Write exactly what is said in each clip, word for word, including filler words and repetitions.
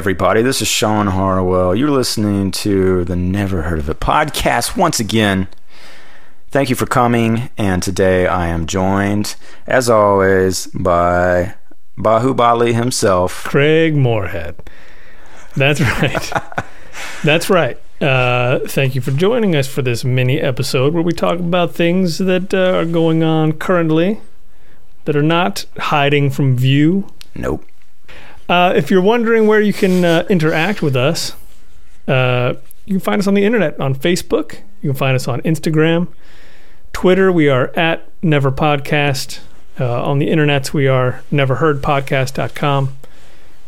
everybody. This is Sean Harwell. You're listening to the Never Heard of It podcast once again. Thank you for coming, and today I am joined, as always, by Bahubali himself. Craig Moorhead. That's right. That's right. Uh, thank you for joining us for this mini episode where we talk about things that uh, are going on currently that are not hiding from view. Nope. Uh, if you're wondering where you can uh, interact with us, uh, you can find us on the internet, on Facebook. You can find us on Instagram, Twitter. We are at Never Podcast. Uh, on the internets, we are never heard podcast dot com.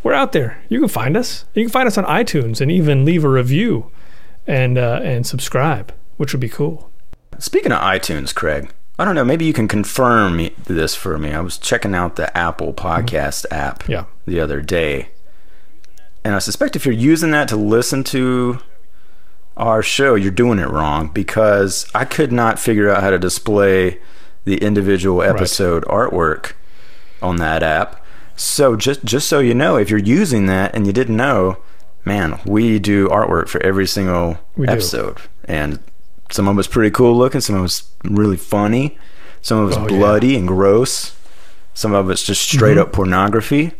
We're out there. You can find us. You can find us on iTunes and even leave a review and uh, and subscribe, which would be cool. Speaking of iTunes, Craig, I don't know. Maybe you can confirm me, this for me. I was checking out the Apple Podcast mm-hmm. app yeah. the other day, and I suspect if you're using that to listen to our show, you're doing it wrong, because I could not figure out how to display the individual episode right. artwork on that app. So just just so you know, if you're using that and you didn't know, man, we do artwork for every single we episode. Do. And some of it's pretty cool looking, some of it's really funny, some of it's oh, bloody yeah. and gross, some of it's just straight mm-hmm. up pornography.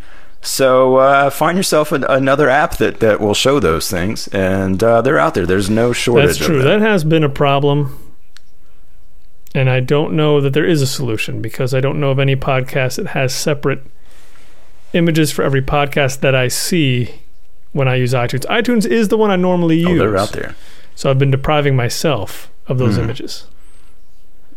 So uh, find yourself an, another app that, that will show those things, and uh, they're out there. There's no shortage of them. That's true. That has been a problem, and I don't know that there is a solution, because I don't know of any podcast that has separate images for every podcast that I see when I use iTunes. iTunes is the one I normally use. Oh, they're out there. So I've been depriving myself of those mm. images.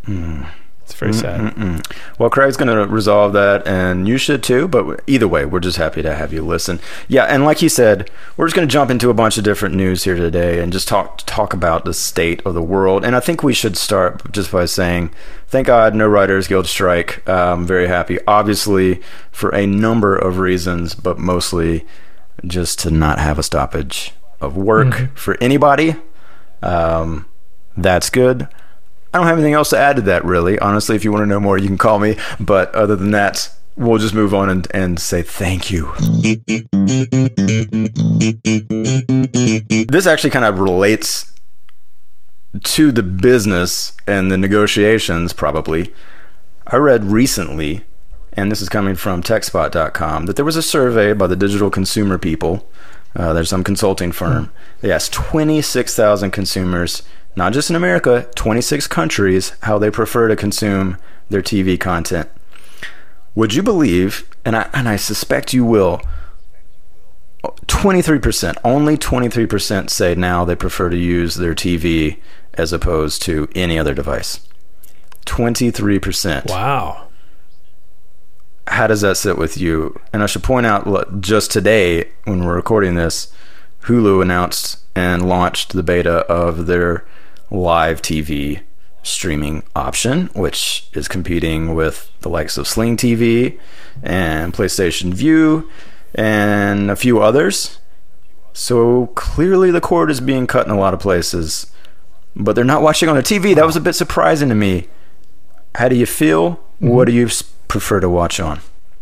Mm. It's very sad. Mm-mm-mm. Well, Craig's going to resolve that, and you should too, but either way, we're just happy to have you listen. Yeah, and like he said, we're just going to jump into a bunch of different news here today and just talk talk about the state of the world. And I think we should start just by saying, thank God, no Writers Guild strike. Uh, I'm very happy, obviously, for a number of reasons, but mostly just to not have a stoppage of work mm-hmm. for anybody. Um, that's good. I don't have anything else to add to that, really. Honestly, if you want to know more, you can call me. But other than that, we'll just move on and, and say thank you. This actually kind of relates to the business and the negotiations, probably. I read recently, and this is coming from tech spot dot com, that there was a survey by the digital consumer people. Uh, there's some consulting firm. They asked twenty-six thousand consumers, not just in America, twenty-six countries, how they prefer to consume their T V content. Would you believe, and I, and I suspect you will, twenty-three percent, only twenty-three percent say now they prefer to use their T V as opposed to any other device. twenty-three percent. Wow. How does that sit with you? And I should point out, look, just today, when we're recording this, Hulu announced and launched the beta of their live T V streaming option, which is competing with the likes of Sling T V and PlayStation Vue and a few others. So clearly the cord is being cut in a lot of places, but they're not watching on a T V. That was a bit surprising to me. How do you feel? Mm-hmm. What do you prefer to watch on?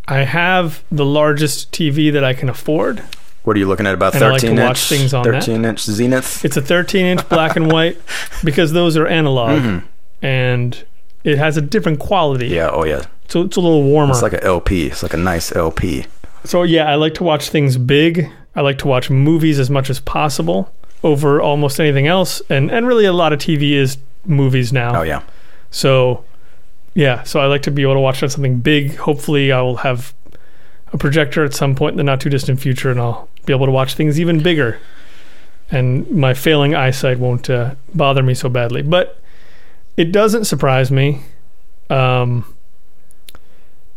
I have the largest T V that I can afford. What are you looking at, about thirteen-inch? I like to inch, watch things on thirteen-inch Zenith? It's a thirteen-inch black and white, because those are analog, mm-hmm. and it has a different quality. Yeah, oh yeah. So it's a little warmer. It's like an L P. It's like a nice L P. So yeah, I like to watch things big. I like to watch movies as much as possible over almost anything else, and, and really a lot of T V is movies now. Oh yeah. So yeah, so I like to be able to watch on something big. Hopefully I will have a projector at some point in the not-too-distant future, and I'll be able to watch things even bigger, and my failing eyesight won't uh, bother me so badly. But it doesn't surprise me, um,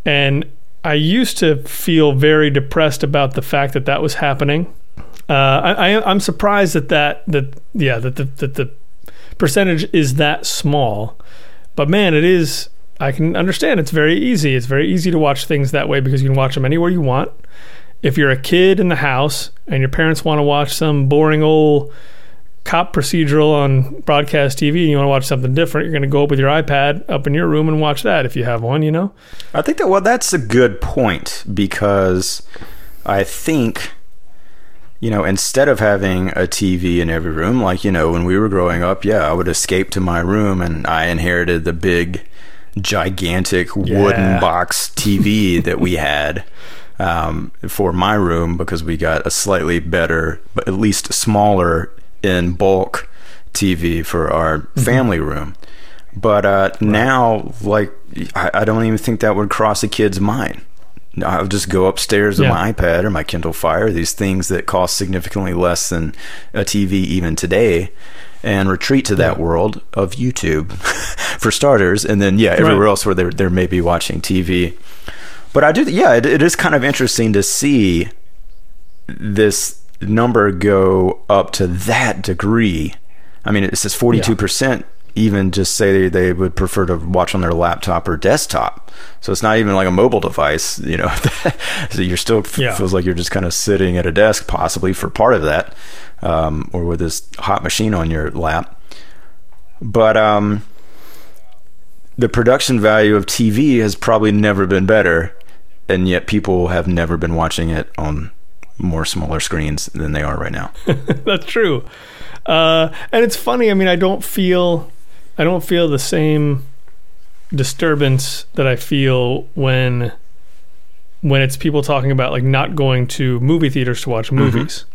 and I used to feel very depressed about the fact that that was happening. Uh, I, I, I'm surprised that that that yeah that the that the percentage is that small, but man, it is. I can understand. It's very easy. It's very easy to watch things that way, because you can watch them anywhere you want. If you're a kid in the house and your parents want to watch some boring old cop procedural on broadcast T V and you want to watch something different, you're going to go up with your iPad up in your room and watch that if you have one, you know? I think that, well, that's a good point, because I think you know, instead of having a T V in every room, like, you know, when we were growing up, yeah, I would escape to my room and I inherited the big, gigantic yeah. wooden box T V that we had um, for my room, because we got a slightly better, but at least smaller in bulk T V for our mm-hmm. family room. But uh, right. now, like, I, I don't even think that would cross a kid's mind. I'll just go upstairs with yeah. my iPad or my Kindle Fire, these things that cost significantly less than a T V even today, and retreat to that yeah. world of YouTube for starters. And then, yeah, everywhere right. else where they're, they're maybe watching T V. But I do, yeah, it, it is kind of interesting to see this number go up to that degree. I mean, it says forty-two percent. Yeah. Even just say they would prefer to watch on their laptop or desktop. So it's not even like a mobile device, you know. So you're still f- yeah. feels like you're just kind of sitting at a desk, possibly for part of that, um, or with this hot machine on your lap. But um, the production value of T V has probably never been better, and yet people have never been watching it on more smaller screens than they are right now. That's true, uh, and it's funny. I mean, I don't feel. I don't feel the same disturbance that I feel when when it's people talking about, like, not going to movie theaters to watch movies.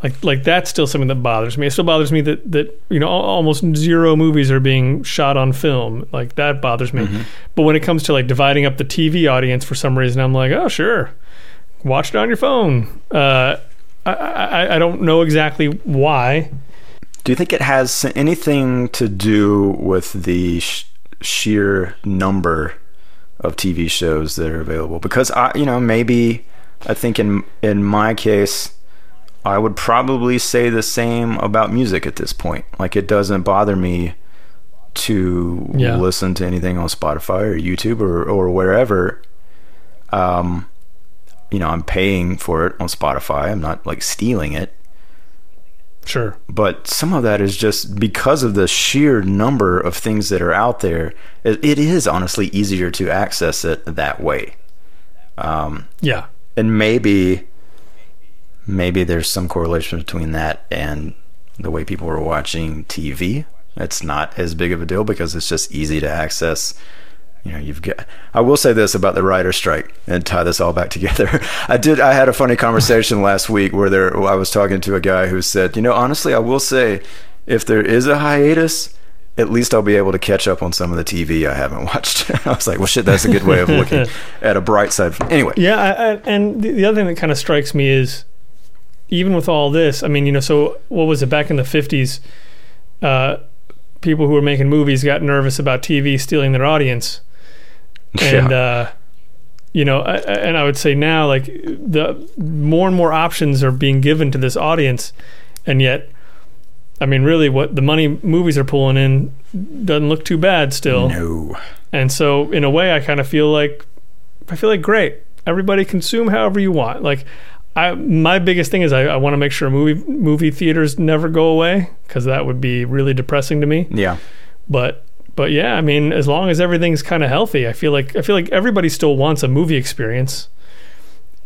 Mm-hmm. Like like that's still something that bothers me. It still bothers me that, that you know, almost zero movies are being shot on film. Like, that bothers me. Mm-hmm. But when it comes to, like, dividing up the T V audience for some reason, I'm like, oh, sure. Watch it on your phone. Uh, I, I, I don't know exactly why. Do you think it has anything to do with the sh- sheer number of T V shows that are available? Because I, you know, maybe I think in in my case, I would probably say the same about music at this point. Like, it doesn't bother me to yeah. listen to anything on Spotify or YouTube or or wherever. Um, you know, I'm paying for it on Spotify. I'm not, like, stealing it. Sure. But some of that is just because of the sheer number of things that are out there. It, it is honestly easier to access it that way. Um, yeah. And maybe, maybe there's some correlation between that and the way people are watching T V. It's not as big of a deal because it's just easy to access. You know, you've got. I will say this about the writer's strike and tie this all back together. I did. I had a funny conversation last week where there. I was talking to a guy who said, "You know, honestly, I will say, if there is a hiatus, at least I'll be able to catch up on some of the T V I haven't watched." I was like, "Well, shit, that's a good way of looking at a bright side." Anyway, yeah, I, I, and the other thing that kind of strikes me is, even with all this, I mean, you know, so what was it back in the fifties? Uh, people who were making movies got nervous about T V stealing their audience. And, yeah. uh, you know, I, and I would say now, like, the more and more options are being given to this audience. And yet, I mean, really what the money movies are pulling in doesn't look too bad still. No. And so in a way, I kind of feel like, I feel like, great, everybody consume however you want. Like, I, my biggest thing is I, I want to make sure movie, movie theaters never go away, because that would be really depressing to me. Yeah. But... But yeah, I mean, as long as everything's kind of healthy, I feel like I feel like everybody still wants a movie experience,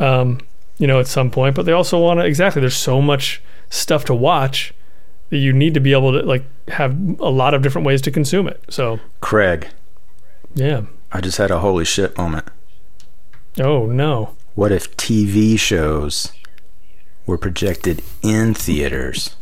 um, you know, at some point. But they also want to exactly. There's so much stuff to watch that you need to be able to, like, have a lot of different ways to consume it. So, Craig, yeah, I just had a holy shit moment. Oh no! What if T V shows were projected in theaters?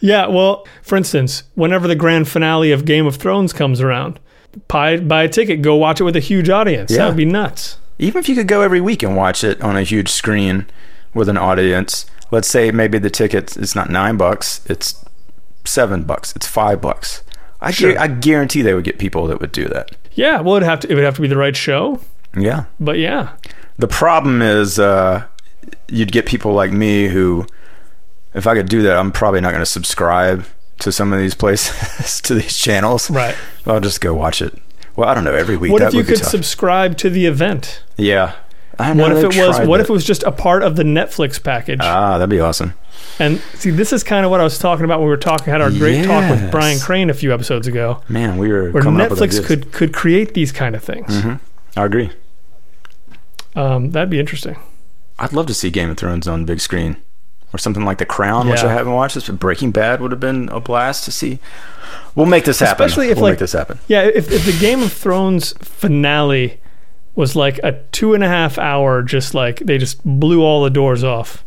Yeah, well, for instance, whenever the grand finale of Game of Thrones comes around, buy, buy a ticket, go watch it with a huge audience. Yeah. That would be nuts. Even if you could go every week and watch it on a huge screen with an audience, let's say maybe the ticket is not nine bucks, it's seven bucks, it's five bucks. I, sure. gu- I guarantee they would get people that would do that. Yeah, well, it'd have to, it would have to be the right show. Yeah. But yeah. The problem is uh, you'd get people like me who... If I could do that, I'm probably not going to subscribe to some of these places, to these channels. Right. I'll just go watch it. Well, I don't know, every week. What that if you could tough. subscribe to the event? Yeah. I know. What if it was? What that. if it was just a part of the Netflix package? Ah, that'd be awesome. And see, this is kind of what I was talking about when we were talking. Had our great yes. talk with Brian Crane a few episodes ago. Man, we were where coming Netflix up with ideas. could could create these kind of things. Mm-hmm. I agree. Um, that'd be interesting. I'd love to see Game of Thrones on big screen. or something like The Crown, yeah. which I haven't watched. But Breaking Bad would have been a blast to see. We'll make this happen. Especially if we'll like, make this happen. Yeah, if, if the Game of Thrones finale was like a two and a half hour, just like they just blew all the doors off.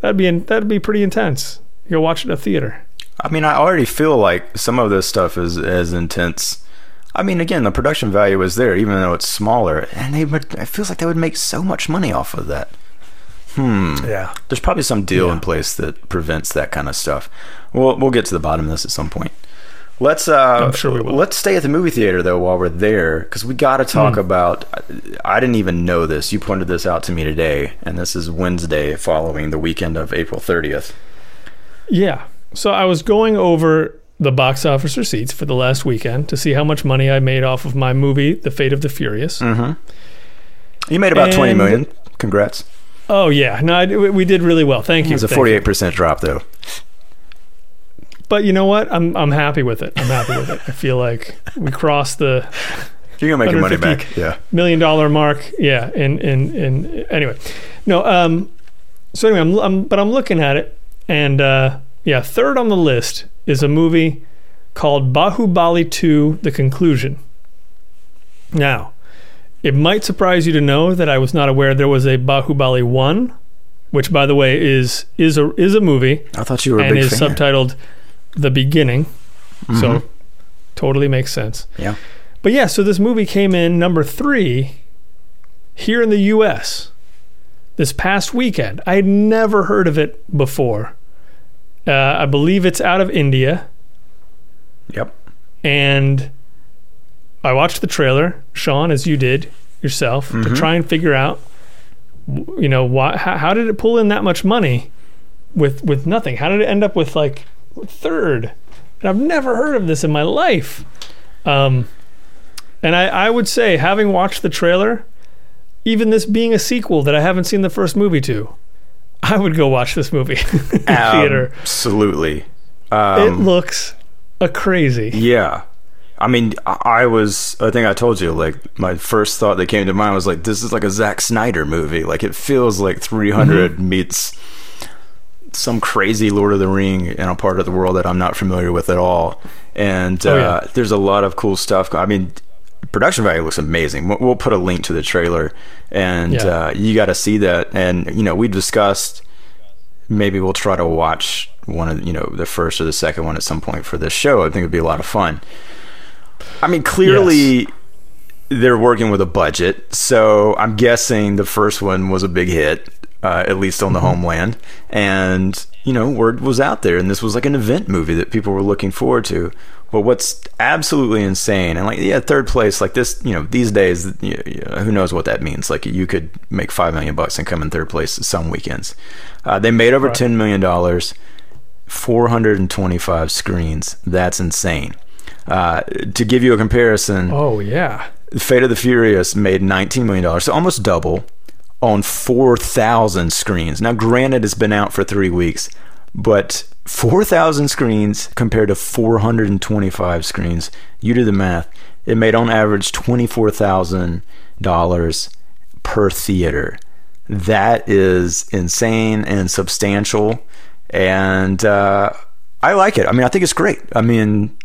That'd be in, that'd be pretty intense. You go watch it at a theater. I mean, I already feel like some of this stuff is as intense. I mean, again, the production value is there, even though it's smaller, and they would, it feels like they would make so much money off of that. Hmm. Yeah. There's probably some deal yeah. in place that prevents that kind of stuff. We'll we'll get to the bottom of this at some point. Let's uh, I'm sure we will. Let's stay at the movie theater though while we're there, because we got to talk mm. about. I didn't even know this. You pointed this out to me today, and this is Wednesday following the weekend of April thirtieth. Yeah. So I was going over the box office receipts for the last weekend to see how much money I made off of my movie, The Fate of the Furious. Mm-hmm. You made about and, twenty million dollars. Congrats. Oh, yeah. No, I, we did really well. Thank you. It was a forty-eight percent drop, though. But you know what? I'm I'm happy with it. I'm happy with it. I feel like we crossed the You're going to make your money back. Yeah. one hundred fifty million dollar mark. Yeah. And, and, and anyway. No. Um. So anyway, I'm, I'm, but I'm looking at it. And uh, yeah, third on the list is a movie called Bahubali two: The Conclusion. Now, it might surprise you to know that I was not aware there was a Bahubali one, which, by the way, is is a is a movie. I thought you were a big fan. And is subtitled The Beginning. Mm-hmm. So, totally makes sense. Yeah. But yeah, so this movie came in number three here in the U S this past weekend. I had never heard of it before. Uh, I believe it's out of India. Yep. And I watched the trailer, Sean, as you did yourself, mm-hmm. to try and figure out, you know, why, how, how did it pull in that much money with with nothing? How did it end up with like third? And I've never heard of this in my life. Um, and I, I would say, having watched the trailer, even this being a sequel that I haven't seen the first movie to, I would go watch this movie in the theater. Absolutely. Um, it looks a crazy. Yeah. I mean, I was, I think I told you, like, my first thought that came to mind was like, this is like a Zack Snyder movie. Like, it feels like three hundred mm-hmm. meets some crazy Lord of the Ring in a part of the world that I'm not familiar with at all. And oh, yeah. uh, there's a lot of cool stuff. I mean, production value looks amazing. We'll put a link to the trailer, and yeah. uh, you got to see that. And, you know, we discussed maybe we'll try to watch one of, you know, the first or the second one at some point for this show. I think it'd be a lot of fun. I mean, clearly yes. they're working with a budget, so I'm guessing the first one was a big hit, uh, at least on the mm-hmm. homeland. And, you know, word was out there, and this was like an event movie that people were looking forward to. But what's absolutely insane, and like, yeah, third place, like this, you know, these days, you, you, who knows what that means? Like, you could make five million bucks and come in third place some weekends. Uh, they made over right. ten million dollars, four hundred and twenty-five screens. That's insane. Uh, to give you a comparison, oh yeah, Fate of the Furious made nineteen million dollars, so almost double, on four thousand screens. Now, granted, it's been out for three weeks, but four thousand screens compared to four hundred twenty-five screens. You do the math. It made on average twenty-four thousand dollars per theater. That is insane and substantial. And uh, I like it. I mean, I think it's great. I mean,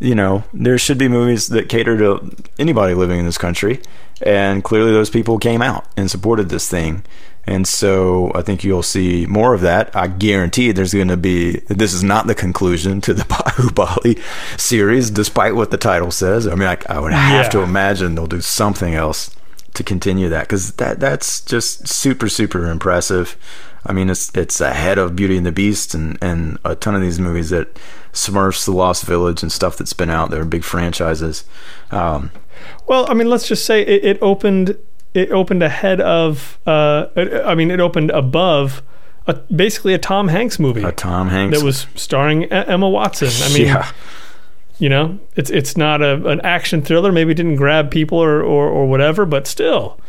you know, there should be movies that cater to anybody living in this country. And clearly those people came out and supported this thing. And so I think you'll see more of that. I guarantee there's going to be, this is not the conclusion to the Bahubali series, despite what the title says. I mean, I, I would have yeah. to imagine they'll do something else to continue that, because that, that's just super, super impressive. I mean, it's it's ahead of Beauty and the Beast and, and a ton of these movies that Smurfs, The Lost Village, and stuff that's been out there, big franchises. Um, well, I mean, let's just say it, it opened... It opened ahead of, uh, I mean, it opened above a, basically a Tom Hanks movie. A Tom Hanks. That was starring Emma Watson. I mean, yeah. you know, it's it's not a, an action thriller. Maybe it didn't grab people or, or, or whatever, but still.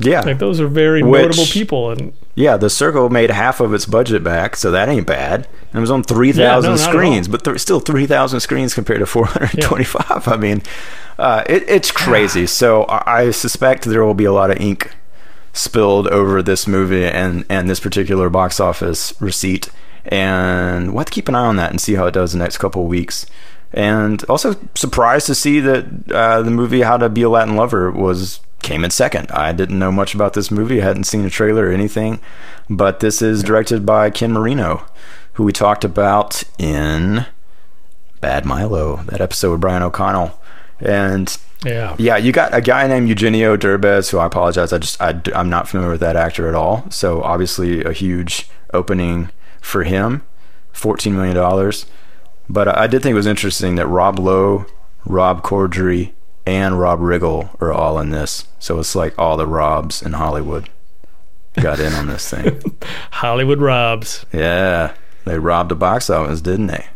Yeah. Like, those are very Which, notable people. And yeah, The Circle made half of its budget back, so that ain't bad. And it was on three thousand yeah, no, screens, but th- still three thousand screens compared to four hundred twenty-five. Yeah. I mean... Uh, it, it's crazy. So I, I suspect there will be a lot of ink spilled over this movie and, and this particular box office receipt. And we'll have to keep an eye on that and see how it does the next couple of weeks. And also surprised to see that uh, the movie How to Be a Latin Lover was came in second. I didn't know much about this movie. I hadn't seen a trailer or anything. But this is directed by Ken Marino, who we talked about in Bad Milo, that episode with Brian O'Connell. And yeah, yeah, you got a guy named Eugenio Derbez, who I apologize. I just, I, I'm not familiar with that actor at all. So obviously a huge opening for him, fourteen million dollars. But I did think it was interesting that Rob Lowe, Rob Corddry, and Rob Riggle are all in this. So it's like all the Robs in Hollywood got in on this thing. Hollywood Robs. Yeah. They robbed the box office, didn't they?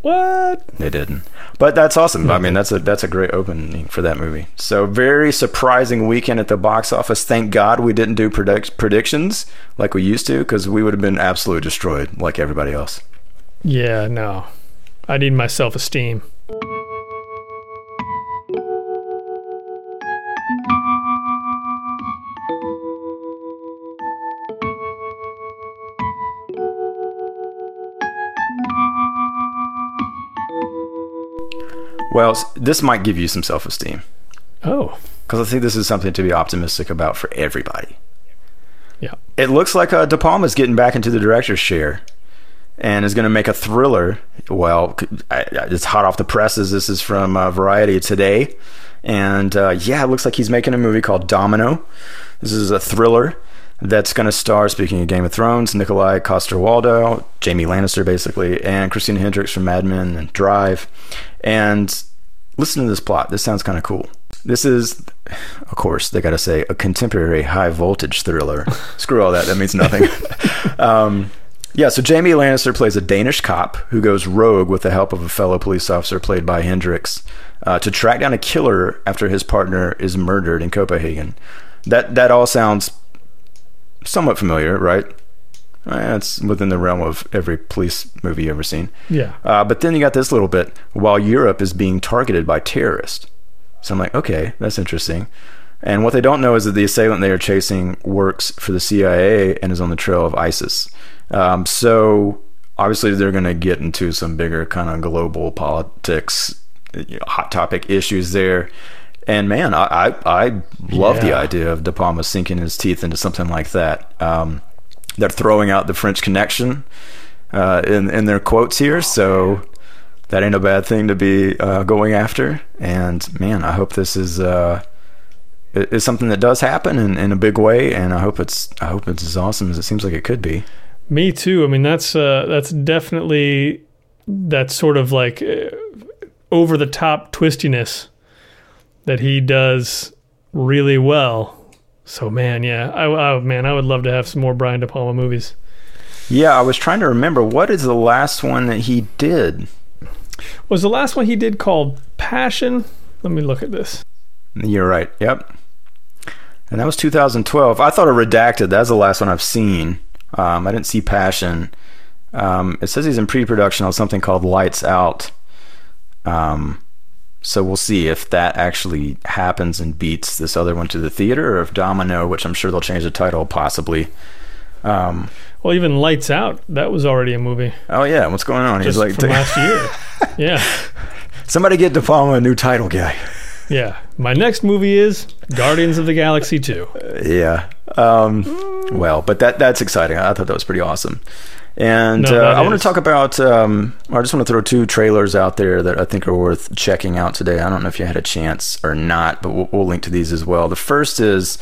What? They didn't. But that's awesome. I mean, that's a that's a great opening for that movie. So very surprising weekend at the box office. Thank God we didn't do predict- predictions like we used to, because we would have been absolutely destroyed like everybody else. Yeah, no. I need my self-esteem. Well, this might give you some self-esteem. Oh. Because I think this is something to be optimistic about for everybody. Yeah. It looks like uh, De Palma's getting back into the director's chair and is going to make a thriller. Well, it's hot off the presses. This is from uh, Variety today. And uh, yeah, it looks like he's making a movie called Domino. This is a thriller that's going to star, speaking of Game of Thrones, Nikolaj Coster-Waldau, Jamie Lannister, basically, and Christina Hendricks from Mad Men and Drive. And listen to this plot. This sounds kind of cool. This is, of course, they got to say, a contemporary high-voltage thriller. Screw all that. That means nothing. um... Yeah, so Jamie Lannister plays a Danish cop who goes rogue with the help of a fellow police officer played by Hendricks uh, to track down a killer after his partner is murdered in Copenhagen. That that all sounds somewhat familiar, right? Eh, it's within the realm of every police movie you've ever seen. Yeah. Uh, but then you got this little bit, while Europe is being targeted by terrorists. So I'm like, okay, that's interesting. And what they don't know is that the assailant they are chasing works for the C I A and is on the trail of ISIS. Um, so obviously they're going to get into some bigger kind of global politics, you know, hot topic issues there. And man, I I, I love yeah. the idea of De Palma sinking his teeth into something like that. Um, they're throwing out the French Connection uh, in in their quotes here, so that ain't a bad thing to be uh, going after. And man, I hope this is uh, is something that does happen in, in a big way. And I hope it's I hope it's as awesome as it seems like it could be. Me too. I mean, that's uh, that's definitely that sort of like uh, over the top twistiness that he does really well. So, man, yeah, I, I man, I would love to have some more Brian De Palma movies. Yeah, I was trying to remember, what is the last one that he did? Was the last one he did called Passion? Let me look at this. You're right. Yep. And that was two thousand twelve. I thought of Redacted. That's the last one I've seen. Um, I didn't see Passion. Um, it says he's in pre-production on something called Lights Out. Um, so we'll see if that actually happens and beats this other one to the theater, or if Domino, which I'm sure they'll change the title possibly. Um, well, even Lights Out, that was already a movie. Oh yeah, what's going on? Just he's like from last year. Yeah. Somebody get De Palma a new title, guy. Yeah. My next movie is Guardians of the Galaxy two. Uh, yeah. Um, well, but that that's exciting. I thought that was pretty awesome. And no, uh, I want to talk about, um, I just want to throw two trailers out there that I think are worth checking out today. I don't know if you had a chance or not, but we'll, we'll link to these as well. The first is,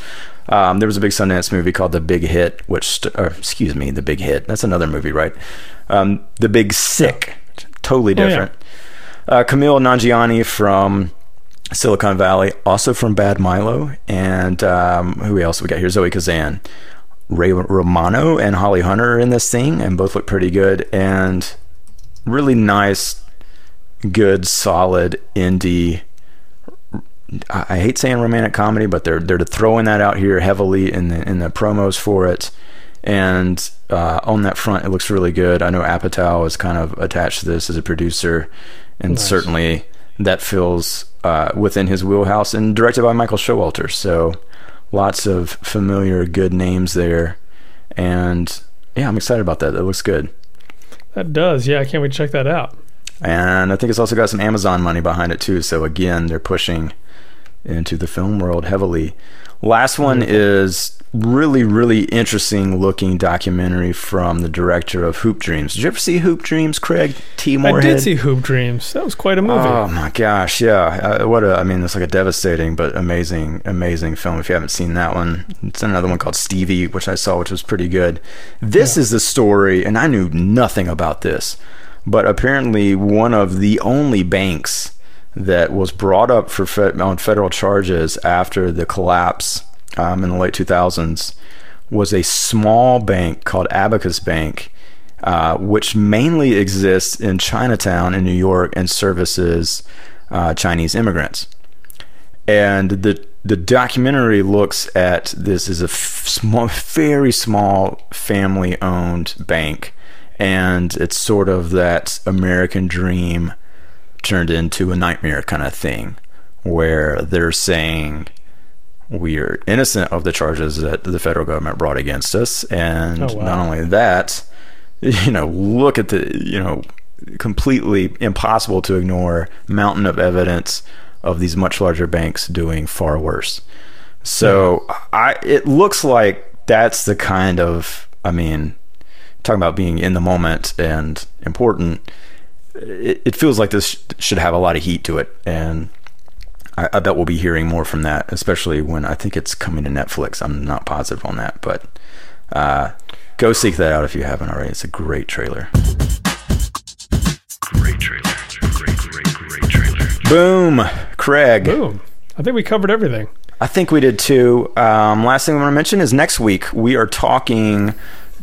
um, there was a big Sundance movie called The Big Hit, which, st- or, excuse me, The Big Hit. That's another movie, right? Um, The Big Sick. Totally different. Oh, yeah. uh, Camille Nanjiani from Silicon Valley, also from Bad Milo, and um, who else we got here? Zoe Kazan, Ray Romano, and Holly Hunter are in this thing, and both look pretty good, and really nice, good, solid indie. I hate saying romantic comedy, but they're they're throwing that out here heavily in the in the promos for it, and uh, on that front, it looks really good. I know Apatow is kind of attached to this as a producer, and nice. Certainly that feels Uh, within his wheelhouse, and directed by Michael Showalter. So lots of familiar good names there. And yeah, I'm excited about that. That looks good. That does. Yeah, I can't wait to check that out. And I think it's also got some Amazon money behind it too. So again, they're pushing into the film world heavily. Last one is really, really interesting looking documentary from the director of Hoop Dreams. Did you ever see Hoop Dreams, Craig T. Moorhead? I did see Hoop Dreams. That was quite a movie. Oh my gosh, yeah. Uh, what a, I mean, it's like a devastating but amazing, amazing film. If you haven't seen that one, it's another one called Stevie, which I saw, which was pretty good. This yeah. is the story, and I knew nothing about this, but apparently one of the only banks that was brought up for fe- on federal charges after the collapse um, in the late two thousands was a small bank called Abacus Bank, uh, which mainly exists in Chinatown in New York and services uh, Chinese immigrants. And the the documentary looks at this is a f- small, very small family-owned bank, and it's sort of that American dream turned into a nightmare kind of thing, where they're saying we're innocent of the charges that the federal government brought against us, and oh, wow. not only that, you know, look at the, you know, completely impossible to ignore mountain of evidence of these much larger banks doing far worse. So yeah. I it looks like that's the kind of, I mean, talking about being in the moment and important, it feels like this should have a lot of heat to it, and I, I bet we'll be hearing more from that, especially when I think it's coming to Netflix. I'm not positive on that, but uh, go seek that out if you haven't already. It's a great trailer. Great trailer. Great, great, great trailer. Boom, Craig. Boom. I think we covered everything. I think we did too. Um, last thing I want to mention is next week we are talking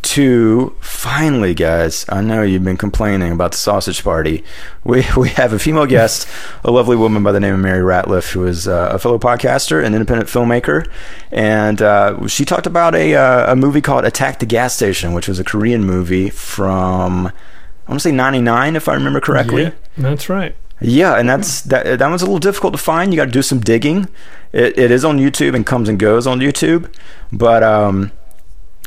to, finally, guys, I know you've been complaining about the sausage party. We we have a female guest, a lovely woman by the name of Mary Ratliff, who is uh, a fellow podcaster and independent filmmaker. And uh, she talked about a uh, a movie called Attack the Gas Station, which was a Korean movie from, I want to say ninety-nine, if I remember correctly. Yeah, that's right. Yeah, and that's that. That one's a little difficult to find. You got to do some digging. It it is on YouTube and comes and goes on YouTube, but um.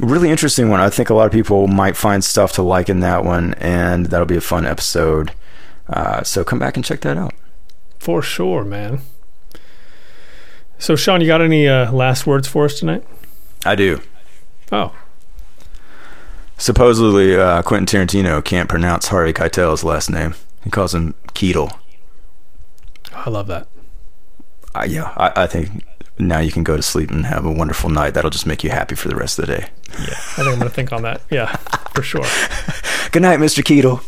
really interesting one. I think a lot of people might find stuff to like in that one, and that'll be a fun episode. Uh, so come back and check that out. For sure, man. So, Sean, you got any uh, last words for us tonight? I do. Oh. Supposedly, uh, Quentin Tarantino can't pronounce Harvey Keitel's last name. He calls him Keitel. I love that. Uh, yeah, I, I think... Now you can go to sleep and have a wonderful night. That'll just make you happy for the rest of the day. Yeah, I think I'm going to think on that. Yeah, for sure. Good night, Mister Keitel.